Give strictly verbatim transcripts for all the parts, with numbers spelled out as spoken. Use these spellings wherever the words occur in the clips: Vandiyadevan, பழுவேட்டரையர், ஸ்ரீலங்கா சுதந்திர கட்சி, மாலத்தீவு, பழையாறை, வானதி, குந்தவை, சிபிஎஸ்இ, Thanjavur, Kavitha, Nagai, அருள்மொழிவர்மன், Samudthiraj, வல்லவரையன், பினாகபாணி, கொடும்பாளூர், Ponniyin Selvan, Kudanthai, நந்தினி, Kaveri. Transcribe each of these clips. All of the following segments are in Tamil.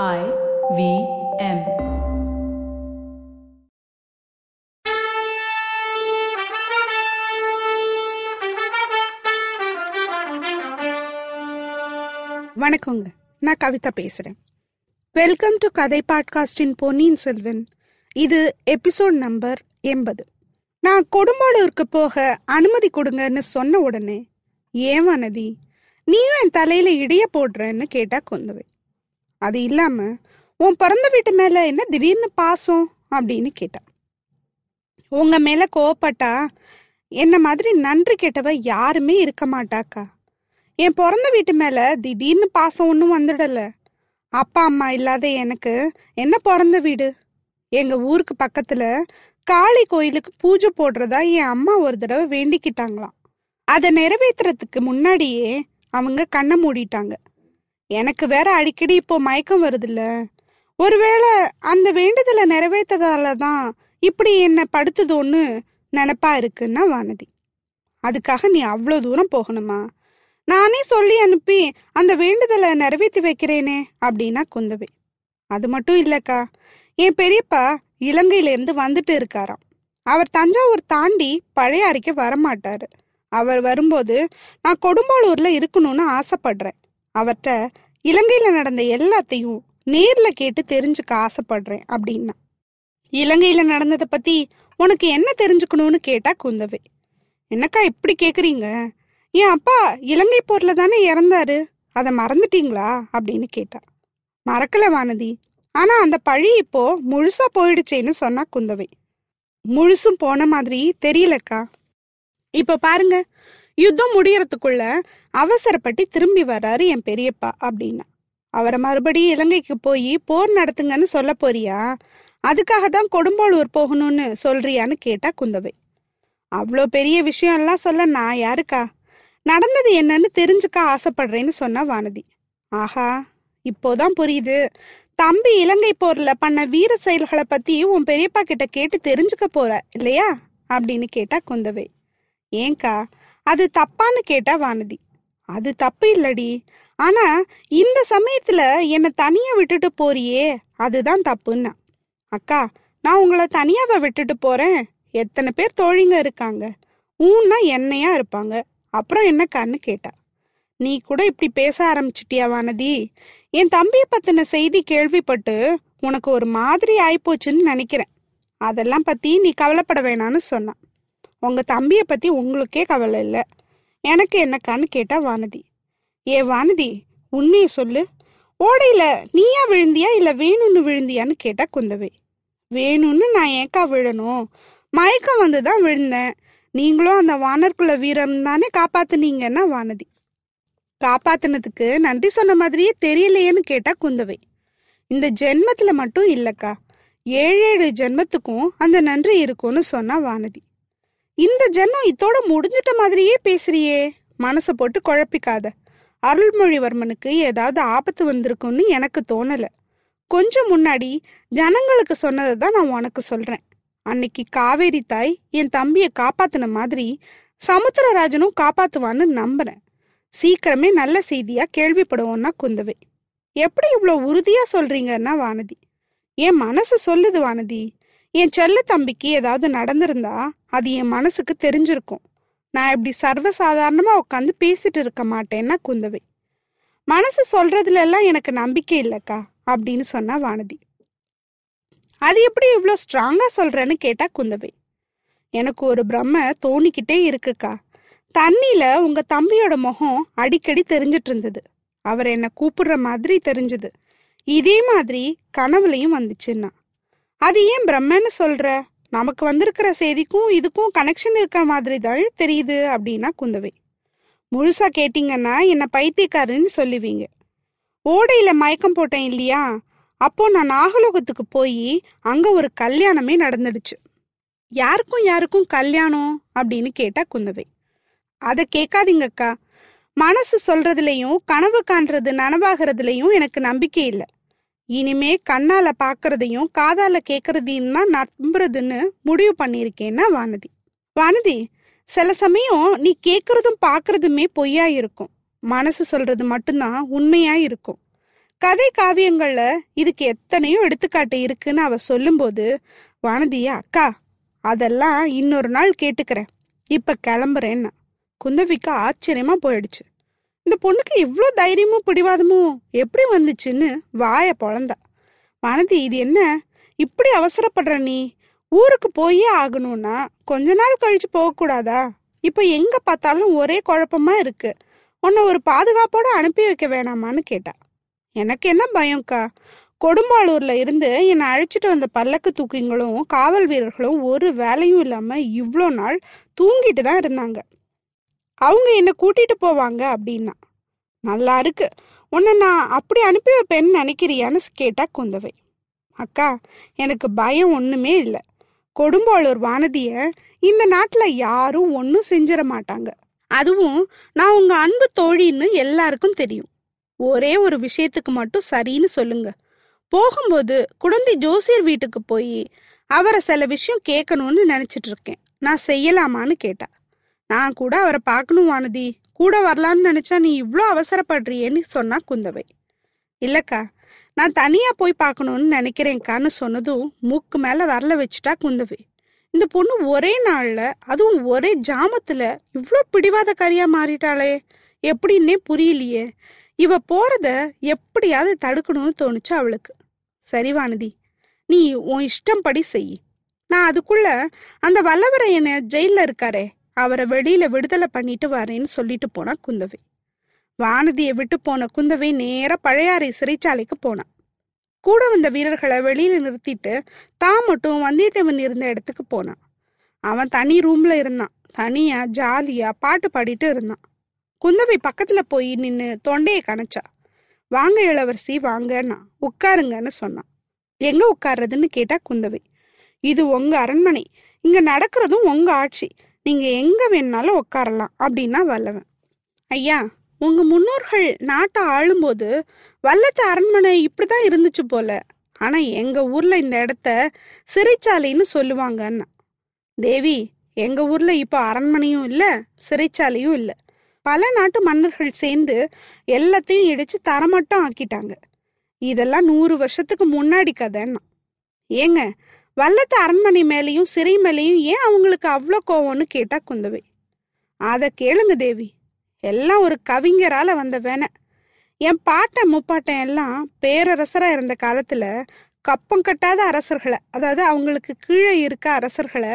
I V M. வணக்கங்க, நான் கவிதா பேசுறேன். வெல்கம் டு கதை பாட்காஸ்டின் பொன்னியின் செல்வன். இது எபிசோட் நம்பர் எண்பது. நான் கொடும்பாளூருக்கு போக அனுமதி கொடுங்கன்னு சொன்ன உடனே, ஏன் வானதி நீயும் என் தலையில இடைய போடுறேன்னு கேட்டா கொந்தவை. அது இல்லாம உன் பிறந்த வீட்டு மேல என்ன திடீர்னு பாசம் அப்படின்னு கேட்டா. உங்க மேல கோவப்பட்டா என்ன மாதிரி நன்றி கேட்டவ யாருமே இருக்க மாட்டாக்கா. என் பிறந்த வீட்டு மேல திடீர்னு பாசம் ஒன்றும் வந்துடலை. அப்பா அம்மா இல்லாத எனக்கு என்ன பிறந்த வீடு? எங்கள் ஊருக்கு பக்கத்தில் காளி கோயிலுக்கு பூஜை போடுறதா என் அம்மா ஒரு தடவை வேண்டிக்கிட்டாங்களாம். அதை நிறைவேற்றுறதுக்கு முன்னாடியே அவங்க கண்ணை மூடிட்டாங்க. எனக்கு வேற அடிக்கடி இப்போ மயக்கம் வருதுல்ல, ஒருவேளை அந்த வேண்டுதலை நிறைவேற்றதால தான் இப்படி என்னை படுத்துதோன்னு நினப்பா இருக்குன்னா வானதி. அதுக்காக நீ அவ்வளோ தூரம் போகணுமா? நானே சொல்லி அனுப்பி அந்த வேண்டுதலை நிறைவேற்றி வைக்கிறேனே அப்படின்னா குந்தவை. அது மட்டும் இல்லைக்கா, என் பெரியப்பா இலங்கையிலேருந்து வந்துட்டு இருக்காராம். அவர் தஞ்சாவூர் தாண்டி பழைய அறைக்கு வரமாட்டாரு. அவர் வரும்போது நான் கொடும்பாளூரில் இருக்கணும்னு ஆசைப்படுறேன். அவர்கிட்ட இலங்கையில் நடந்த எல்லாத்தையும் நேரில் கேட்டு தெரிஞ்சுக்க ஆசைப்படுறேன் அப்படின்னா. இலங்கையில் நடந்ததை பற்றி உனக்கு என்ன தெரிஞ்சுக்கணும்னு கேட்டா குந்தவை. என்னக்கா இப்படி கேட்குறீங்க? என் அப்பா இலங்கை போரில் தானே இறந்தாரு, அதை மறந்துட்டீங்களா அப்படின்னு கேட்டா. மறக்கல வானதி, ஆனால் அந்த பழி இப்போ முழுசா போயிடுச்சேன்னு சொன்னா குந்தவை. முழுசும் போன மாதிரி தெரியலக்கா. இப்போ பாருங்க, யுத்தம் முடியறதுக்குள்ள அவசரப்பட்டு திரும்பி வர்றாரு என் பெரியப்பா அப்படின்னா. அவரை மறுபடியும் இலங்கைக்கு போய் போர் நடத்துங்கன்னு சொல்ல போறியா? அதுக்காக தான் கொடும்பாளூர் போகணும்னு சொல்றியான்னு கேட்டா குந்தவை. அவ்வளோ பெரிய விஷயம் எல்லாம் சொல்ல நான் யாருக்கா, நடந்தது என்னன்னு தெரிஞ்சுக்க ஆசைப்படுறேன்னு சொன்னா வானதி. ஆஹா, இப்போதான் புரியுது, தம்பி இலங்கை போர்ல பண்ண வீர செயல்களை பத்தி உன் பெரியப்பா கிட்ட கேட்டு தெரிஞ்சுக்க போற இல்லையா அப்படின்னு கேட்டா குந்தவை. ஏங்கா அது தப்பான்னு கேட்டா வானதி. அது தப்பு இல்லடி, ஆனா இந்த சமயத்துல என்னை தனியா விட்டுட்டு போறியே அதுதான் தப்புன்னா. அக்கா, நான் உங்களை தனியாவை விட்டுட்டு போறேன். எத்தனை பேர் தோழிங்க இருக்காங்க, ஊன்னா என்னையா இருப்பாங்க, அப்புறம் என்னக்கான்னு கேட்டா. நீ கூட இப்படி பேச ஆரம்பிச்சிட்டியா வானதி? என் தம்பியை பற்றின செய்தி கேள்விப்பட்டு உனக்கு ஒரு மாதிரி ஆயிப்போச்சுன்னு நினைக்கிறேன். அதெல்லாம் பற்றி நீ கவலைப்பட வேணான்னு சொன்னான். உங்கள் தம்பியை பற்றி உங்களுக்கே கவலை இல்லை, எனக்கு என்னக்கான்னு கேட்டா வானதி. ஏ வானதி, உண்மையை சொல்லு, ஓடையில் நீயா விழுந்தியா இல்லை வேணும்னு விழுந்தியான்னு கேட்டா குந்தவை. வேணும்னு நான் ஏக்கா விழணும், மயக்கம் வந்து தான் விழுந்தேன். நீங்களும் அந்த வானர்குல வீரம் தானே காப்பாத்துனீங்கன்னா வானதி. காப்பாத்தினதுக்கு நன்றி சொன்ன மாதிரியே தெரியலையேன்னு கேட்டா குந்தவை. இந்த ஜென்மத்துல மட்டும் இல்லக்கா, ஏழு ஏழு ஜென்மத்துக்கும் அந்த நன்றி இருக்கும்னு சொன்னா வானதி. இந்த ஜென்மம் இதோட முடிஞ்சிட்ட மாதிரியே பேசுறியே, மனசை போட்டு குழப்பிக்காத. அருள்மொழிவர்மனுக்கு ஏதாவது ஆபத்து வந்திருக்கும்னு எனக்கு தோணலை. கொஞ்சம் முன்னாடி ஜனங்களுக்கு சொன்னதை தான் நான் உனக்கு சொல்றேன். அன்னைக்கு காவேரி தாய் என் தம்பியை காப்பாத்தின மாதிரி சமுத்திரராஜனும் காப்பாத்துவான்னு நம்புறேன். சீக்கிரமே நல்ல செய்தியா கேள்விப்படுவோம்னா குந்தவை. எப்படி இவ்வளோ உறுதியா சொல்றீங்கன்னா வானதி. என் மனசு சொல்லுது வானதி, என் செல்ல தம்பிக்கு ஏதாவது நடந்திருந்தா அது என் மனசுக்கு தெரிஞ்சிருக்கும். நான் இப்படி சர்வசாதாரணமா உட்காந்து பேசிட்டு இருக்க மாட்டேன்னா குந்தவை. மனசு சொல்றதுல எல்லாம் எனக்கு நம்பிக்கை இல்லைக்கா அப்படின்னு சொன்னா வானதி. அது எப்படி இவ்வளோ ஸ்ட்ராங்காக சொல்கிறேன்னு கேட்டால் குந்தவை. எனக்கு ஒரு பிரம்மை தோணிக்கிட்டே இருக்குக்கா. தண்ணியில் உங்கள் தம்பியோட முகம் அடிக்கடி தெரிஞ்சிட்டு இருந்தது. அவர் என்னை கூப்பிடுற மாதிரி தெரிஞ்சுது. இதே மாதிரி கனவுலையும் வந்துச்சுன்னா. அது ஏன் பிரம்மன்னு சொல்கிற? நமக்கு வந்திருக்கிற செய்திக்கும் இதுக்கும் கனெக்ஷன் இருக்கிற மாதிரி தான் தெரியுது அப்படின்னா குந்தவை. முழுசாக கேட்டிங்கன்னா என்னை பைத்தியக்காரன்னு சொல்லுவீங்க. ஓடையில் மயக்கம் போட்டேன் இல்லையா, அப்போ நான் நாகலோகத்துக்கு போய் அங்கே ஒரு கல்யாணமே நடந்துடுச்சு. யாருக்கும் யாருக்கும் கல்யாணம் அப்படின்னு கேட்டா குந்தவை. அதை கேட்காதீங்கக்கா, மனசு சொல்றதுலையும் கனவு காண்றது நனவாகிறதுலையும் எனக்கு நம்பிக்கை இல்லை. இனிமே கண்ணால பார்க்கறதையும் காதால கேட்கறதையும் தான் நம்புறதுன்னு முடிவு பண்ணியிருக்கேன்னா வானதி. வானதி, சில சமயம் நீ கேட்கறதும் பார்க்கறதுமே பொய்யா இருக்கும், மனசு சொல்றது மட்டும்தான் உண்மையா இருக்கும். கதை காவியங்கள்ல இதுக்கு எத்தனையோ எடுத்துக்காட்டு இருக்குன்னு அவ சொல்லும்போது வானதியா, அக்கா அதெல்லாம் இன்னொரு நாள் கேட்டுக்கிறேன், இப்ப கிளம்புறேன்னா குந்தவிக்கு ஆச்சரியமா போயிடுச்சு. இந்த பொண்ணுக்கு இவ்வளோ தைரியமும் பிடிவாதமும் எப்படி வந்துச்சுன்னு வாய பொழந்தா. வானதி, இது என்ன இப்படி அவசரப்படுற? நீ ஊருக்கு போயே ஆகணும்னா கொஞ்ச நாள் கழிச்சு போகக்கூடாதா? இப்போ எங்கே பார்த்தாலும் ஒரே குழப்பமா இருக்கு, உன்னை ஒரு பாதுகாப்போடு அனுப்பி வைக்க வேணாமான்னு கேட்டா. எனக்கு என்ன பயம்க்கா, கொடும்பாளூர்ல இருந்து என்னை அழைச்சிட்டு வந்த பல்லக்கு தூக்கிங்களும் காவல் வீரர்களும் ஒரு வேலையும் இல்லாமல் இவ்வளோ நாள் தூங்கிட்டு தான் இருந்தாங்க. அவங்க என்னை கூட்டிகிட்டு போவாங்க அப்படின்னா. நல்லா இருக்கு, உன்னை நான் அப்படி அனுப்பி வைப்பேன்னு நினைக்கிறியான்னு கேட்டா குந்தவை. அக்கா, எனக்கு பயம் ஒன்றுமே இல்லை. கொடும்பாளூர் வானதியை இந்த நாட்டில் யாரும் ஒன்றும் செஞ்சிட மாட்டாங்க. அதுவும் நான் உங்கள் அன்பு தோழின்னு எல்லாருக்கும் தெரியும். ஒரே ஒரு விஷயத்துக்கு மட்டும் சரின்னு சொல்லுங்க. போகும்போது குடந்தை ஜோசியர் வீட்டுக்கு போய் அவரை சில விஷயம் கேட்கணும்னு நினச்சிட்டு இருக்கேன், நான் செய்யலாமான்னு கேட்டா. நான் கூட அவரை பார்க்கணும் வானதி, கூட வரலான்னு நினச்சா நீ இவ்வளோ அவசரப்படுறியேன்னு சொன்னா குந்தவை. இல்லைக்கா, நான் தனியாக போய் பார்க்கணுன்னு நினைக்கிறேங்கான்னு சொன்னதும் மூக்கு மேலே வரல வச்சுட்டா குந்தவை. இந்த பொண்ணு ஒரே நாளில், அதுவும் ஒரே ஜாமத்தில் இவ்வளோ பிடிவாதக்காரியாக மாறிட்டாளே, எப்படின்னே புரியலையே. இவ போகிறத எப்படியாவது தடுக்கணும்னு தோணுச்சு அவளுக்கு. சரி வானதி, நீ உன் இஷ்டம் படி செய். நான் அதுக்குள்ளே அந்த வல்லவரையனை ஜெயிலில் இருக்காரே, அவரை வெளியில் விடுதலை பண்ணிட்டு வரேன்னு சொல்லிட்டு போனா குந்தவை. வானதியை விட்டு போன குந்தவை நேர பழையாறை சிறைச்சாலைக்கு போனான். கூட வந்த வீரர்களை வெளியில நிறுத்திட்டு தான் மட்டும் வந்தியத்தேவன் இருந்த இடத்துக்கு போனான். அவன் தனி ரூம்ல இருந்தான், தனியா ஜாலியா பாட்டு பாடிட்டு இருந்தான். குந்தவை பக்கத்துல போய் நின்று தொண்டையை கணச்சா. வாங்க இளவரசி வாங்கன்னா, உட்காருங்கன்னு சொன்னான். எங்க உட்கார்றதுன்னு கேட்டா குந்தவை. இது உங்க அரண்மனை, இங்க நடக்கிறதும் உங்க ஆட்சி, நீங்க எங்க வேணாலும் உட்காரலாம் அப்படின்னா வல்லவன். ஐயா, உங்க முன்னோர்கள் நாட்டை ஆளும்போது வல்லத்து அரண்மனை இப்படிதான் இருந்துச்சு போல, ஆனா எங்க ஊர்ல இந்த இடத்த சிறைச்சாலைன்னு சொல்லுவாங்கன்னா. தேவி, எங்க ஊர்ல இப்போ அரண்மனையும் இல்லை, சிறைச்சாலையும் இல்லை. பல நாட்டு மன்னர்கள் சேர்ந்து எல்லாத்தையும் இடிச்சு தரமட்டம் ஆக்கிட்டாங்க. இதெல்லாம் நூறு வருஷத்துக்கு முன்னாடி கதைன்னா. ஏங்க, வல்லத்து அரண்மனை மேலேயும் சிறை மேலேயும் ஏன் அவங்களுக்கு அவ்வளோ கோவம்னு கேட்டா குந்தவை. அதை கேளுங்க தேவி, எல்லாம் ஒரு கவிஞரால் வந்த வேணை. என் பாட்டை முப்பாட்டன் எல்லாம் பேரரசராக இருந்த காலத்தில் கப்பம் கட்டாத அரசர்களை, அதாவது அவங்களுக்கு கீழே இருக்க அரசர்களை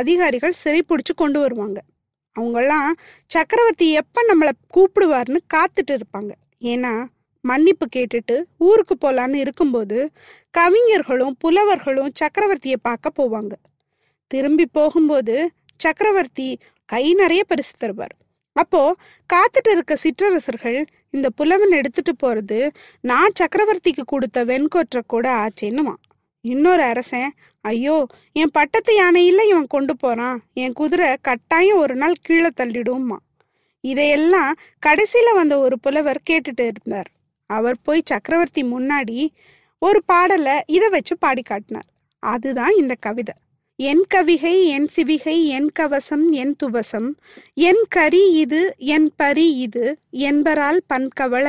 அதிகாரிகள் சிறை பிடிச்சி கொண்டு வருவாங்க. அவங்கெல்லாம் சக்கரவர்த்தி எப்போ நம்மளை கூப்பிடுவார்னு காத்துட்டு இருப்பாங்க. ஏன்னா மன்னிப்பு கேட்டுட்டு ஊருக்கு போகலான்னு இருக்கும்போது கவிஞர்களும் புலவர்களும் சக்கரவர்த்தியை பார்க்க போவாங்க. திரும்பி போகும்போது சக்கரவர்த்தி கை நிறைய பரிசு தருவார். அப்போ காத்துட்டு இருக்க சிற்றரசர்கள் இந்த புலவன் எடுத்துட்டு போறது நான் சக்கரவர்த்திக்கு கொடுத்த வெண்கொற்றை கூட ஆச்சேன்னுவான். இன்னொரு அரசன், ஐயோ என் பட்டத்து யானையில இவன் கொண்டு போறான், என் குதிரை கட்டாயம் ஒரு நாள் கீழே தள்ளிடும்மா. இதையெல்லாம் கடைசியில வந்த ஒரு புலவர் கேட்டுட்டு இருந்தார். அவர் போய் சக்கரவர்த்தி முன்னாடி ஒரு பாடலை இதை வச்சு பாடி காட்டினார். அதுதான் இந்த கவிதை. என் கவிகை என் சிவிகை என் கவசம் என் துவசம் என் கரி இது என் பரி இது என்பரால் பன்கவள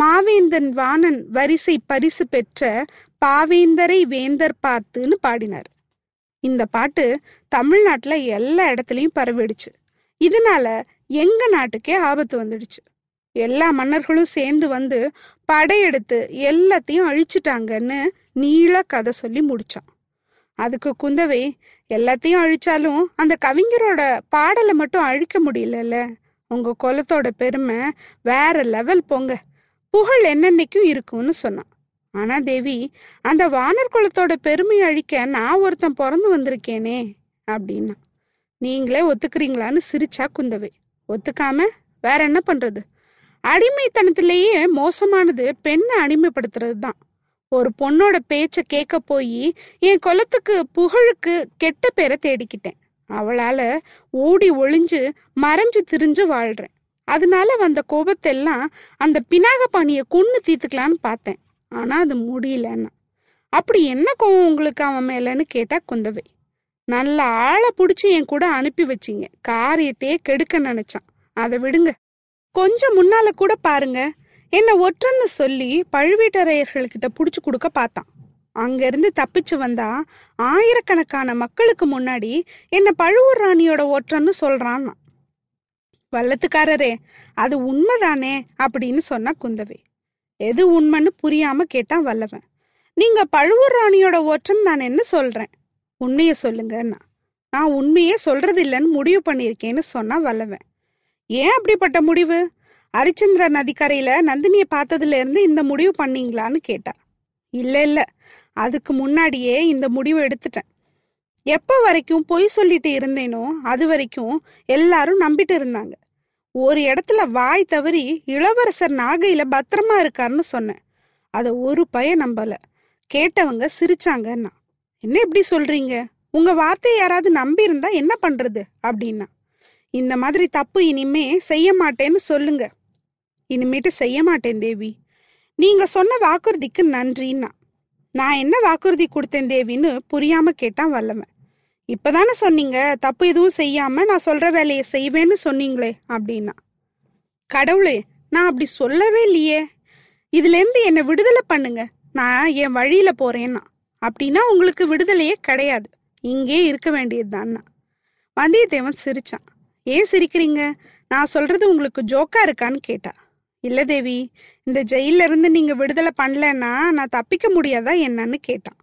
மாவேந்தன் வாணன் வரிசை பரிசு பெற்ற பாவேந்தரை வேந்தர் பார்த்துன்னு பாடினார். இந்த பாட்டு தமிழ்நாட்டில் எல்லா இடத்துலையும் பரவிடுச்சு. இதனால எங்க நாட்டுக்கே ஆபத்து வந்துடுச்சு. எல்லா மன்னர்களும் சேர்ந்து வந்து படையெடுத்து எல்லாத்தையும் அழிச்சிட்டாங்கன்னு நீள கதை சொல்லி முடிச்சான். அதுக்கு குந்தவை, எல்லாத்தையும் அழிச்சாலும் அந்த கவிஞரோட பாடலை மட்டும் அழிக்க முடியலல்ல, உங்கள் குலத்தோட பெருமை வேற லெவல் போங்க, புகழ் என்னென்னைக்கும் இருக்கும்னு சொன்னான். ஆனால் தேவி, அந்த வானர் குலத்தோட பெருமையை அழிக்க நான் ஒருத்தன் பிறந்து வந்திருக்கேனே அப்படின்னா. நீங்களே ஒத்துக்கிறீங்களான்னு சிரிச்சா குந்தவை. ஒத்துக்காம வேற என்ன பண்ணுறது? அடிமைத்தனத்திலேயே மோசமானது பெண்ணை அடிமைப்படுத்துறது தான். ஒரு பொண்ணோட பேச்சை கேட்க போய் என் குலத்துக்கு புகழுக்கு கெட்ட பேரை தேடிக்கிட்டேன். அவளால் ஓடி ஒளிஞ்சு மறைஞ்சு திரிஞ்சு வாழ்கிறேன். அதனால வந்த கோபத்தெல்லாம் அந்த பினாகபாணியை கொன்று தீர்த்துக்கலான்னு பார்த்தேன், ஆனால் அது முடியலன்னா. அப்படி என்ன கோவம் உங்களுக்கு அவன் மேலன்னு கேட்டா குந்தவை. நல்ல ஆளை பிடிச்சி என் கூட அனுப்பி வச்சிங்க, காரியத்தையே கெடுக்க நினச்சான். அதை விடுங்க, கொஞ்சம் முன்னால் கூட பாருங்க, என்ன ஒற்றன்னு சொல்லி பழுவேட்டரையர்கள் கிட்ட புடிச்சு கொடுக்க பார்த்தான். அங்கிருந்து தப்பிச்சு வந்தா ஆயிரக்கணக்கான மக்களுக்கு முன்னாடி என்ன பழுவூர் ராணியோட ஒற்றன்னு சொல்றான். வல்லத்துக்காரரே, அது உண்மைதானே அப்படின்னு சொன்னா குந்தவை. எது உண்மைன்னு புரியாம கேட்டான் வல்லவன். நீங்க பழுவூர் ராணியோட ஒற்றன் நான் என்ன சொல்றேன், உண்மைய சொல்லுங்கன்னா. நான் உண்மையே சொல்றது இல்லைன்னு முடிவு பண்ணியிருக்கேன்னு சொன்னா வல்லவன். ஏன் அப்படிப்பட்ட முடிவு? ஹரிச்சந்திர நதிக்கரையில நந்தினியை பார்த்ததுல இருந்து இந்த முடிவு பண்ணீங்களான்னு கேட்டா. இல்ல இல்ல, அதுக்கு முன்னாடியே இந்த முடிவு எடுத்துட்டேன். எப்ப வரைக்கும் பொய் சொல்லிட்டு இருந்தேனோ அது வரைக்கும் எல்லாரும் நம்பிட்டு இருந்தாங்க. ஒரு இடத்துல வாய் தவறி இளவரசர் நாகையில பத்திரமா இருக்காருன்னு சொன்னேன். அதை ஒரு பையன் நம்பல. கேட்டவங்க சிரிச்சாங்கன்னா. என்ன இப்படி சொல்றீங்க? உங்க வார்த்தையை யாராவது நம்பி இருந்தா என்ன பண்றது அப்படின்னா. இந்த மாதிரி தப்பு இனிமே செய்ய மாட்டேன்னு சொல்லுங்க. இனிமேட்டு செய்ய மாட்டேன் தேவி. நீங்க சொன்ன வாக்குறுதிக்கு நன்றின்னா. நான் என்ன வாக்குறுதி கொடுத்தேன் தேவின்னு புரியாம கேட்டான் வல்லவன். இப்பதானே சொன்னீங்க தப்பு எதுவும் செய்யாம நான் சொல்ற வேலையை செய்வேன்னு சொன்னீங்களே அப்படின்னா. கடவுளே, நான் அப்படி சொல்லவே இல்லையே. இதுல இருந்து என்னை விடுதலை பண்ணுங்க, நான் என் வழியில போறேன்னா. அப்படின்னா உங்களுக்கு விடுதலையே கிடையாது, இங்கே இருக்க வேண்டியதுதான்னா. வந்தியத்தேவன் சிரிச்சான். ஏன் சிரிக்கிறீங்க? நான் சொல்றது உங்களுக்கு ஜோக்கா இருக்கான்னு கேட்டா. இல்ல தேவி, இந்த ஜெயில இருந்து நீங்க விடுதலை பண்ணலன்னா நான் தப்பிக்க முடியாதா என்னன்னு கேட்டான்.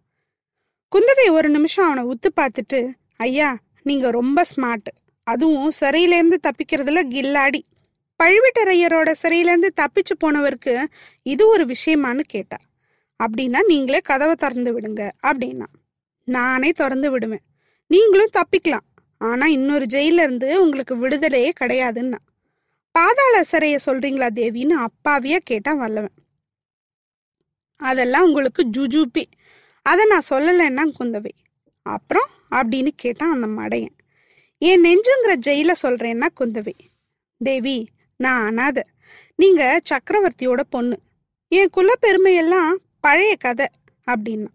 குந்தவை ஒரு நிமிஷம் அவனை உத்து பார்த்துட்டு, ஐயா நீங்க ரொம்ப ஸ்மார்ட், அதுவும் சிறையிலேருந்து தப்பிக்கிறதுல கில்லாடி. பழுவேட்டரையரோட சிறையிலேருந்து தப்பிச்சு போனவருக்கு இது ஒரு விஷயமானு கேட்டா. அப்படின்னா நீங்களே கதவை திறந்து விடுங்க அப்படின்னா. நானே திறந்து விடுவேன், நீங்களும் தப்பிக்கலாம். ஆனா இன்னொரு ஜெயில இருந்து உங்களுக்கு விடுதலையே கிடையாதுன்னா. பாதாள சிறைய சொல்றீங்களா தேவின்னு அப்பாவியா கேட்டான் வல்லவன். அதெல்லாம் உங்களுக்கு ஜுஜூப்பி, அதை நான் சொல்லலைன்னா குந்தவை. அப்புறம் அப்படின்னு கேட்டான் அந்த மடையன். என் நெஞ்சுங்கிற ஜெயில சொல்றேன்னா குந்தவை. தேவி, நான் அனாத, நீங்க சக்கரவர்த்தியோட பொண்ணு, என் குல பெருமையெல்லாம் பழைய கதை அப்படின்னா.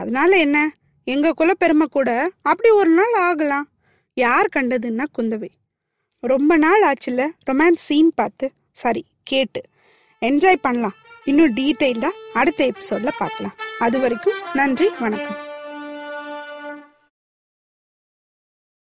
அதனால என்ன, எங்க குல பெருமை கூட அப்படி ஒரு நாள் ஆகலாம், யார் கண்டதுன்னா குந்தவை. ரொம்ப நாள் ஆச்சுல ரொமான்ஸ் சீன் பார்த்து, சாரி கேட்டு என்ஜாய் பண்ணலாம். இன்னும் டீட்டெயில்டாக அடுத்த எபிசோடில் பார்க்கலாம். அது வரைக்கும் நன்றி, வணக்கம்.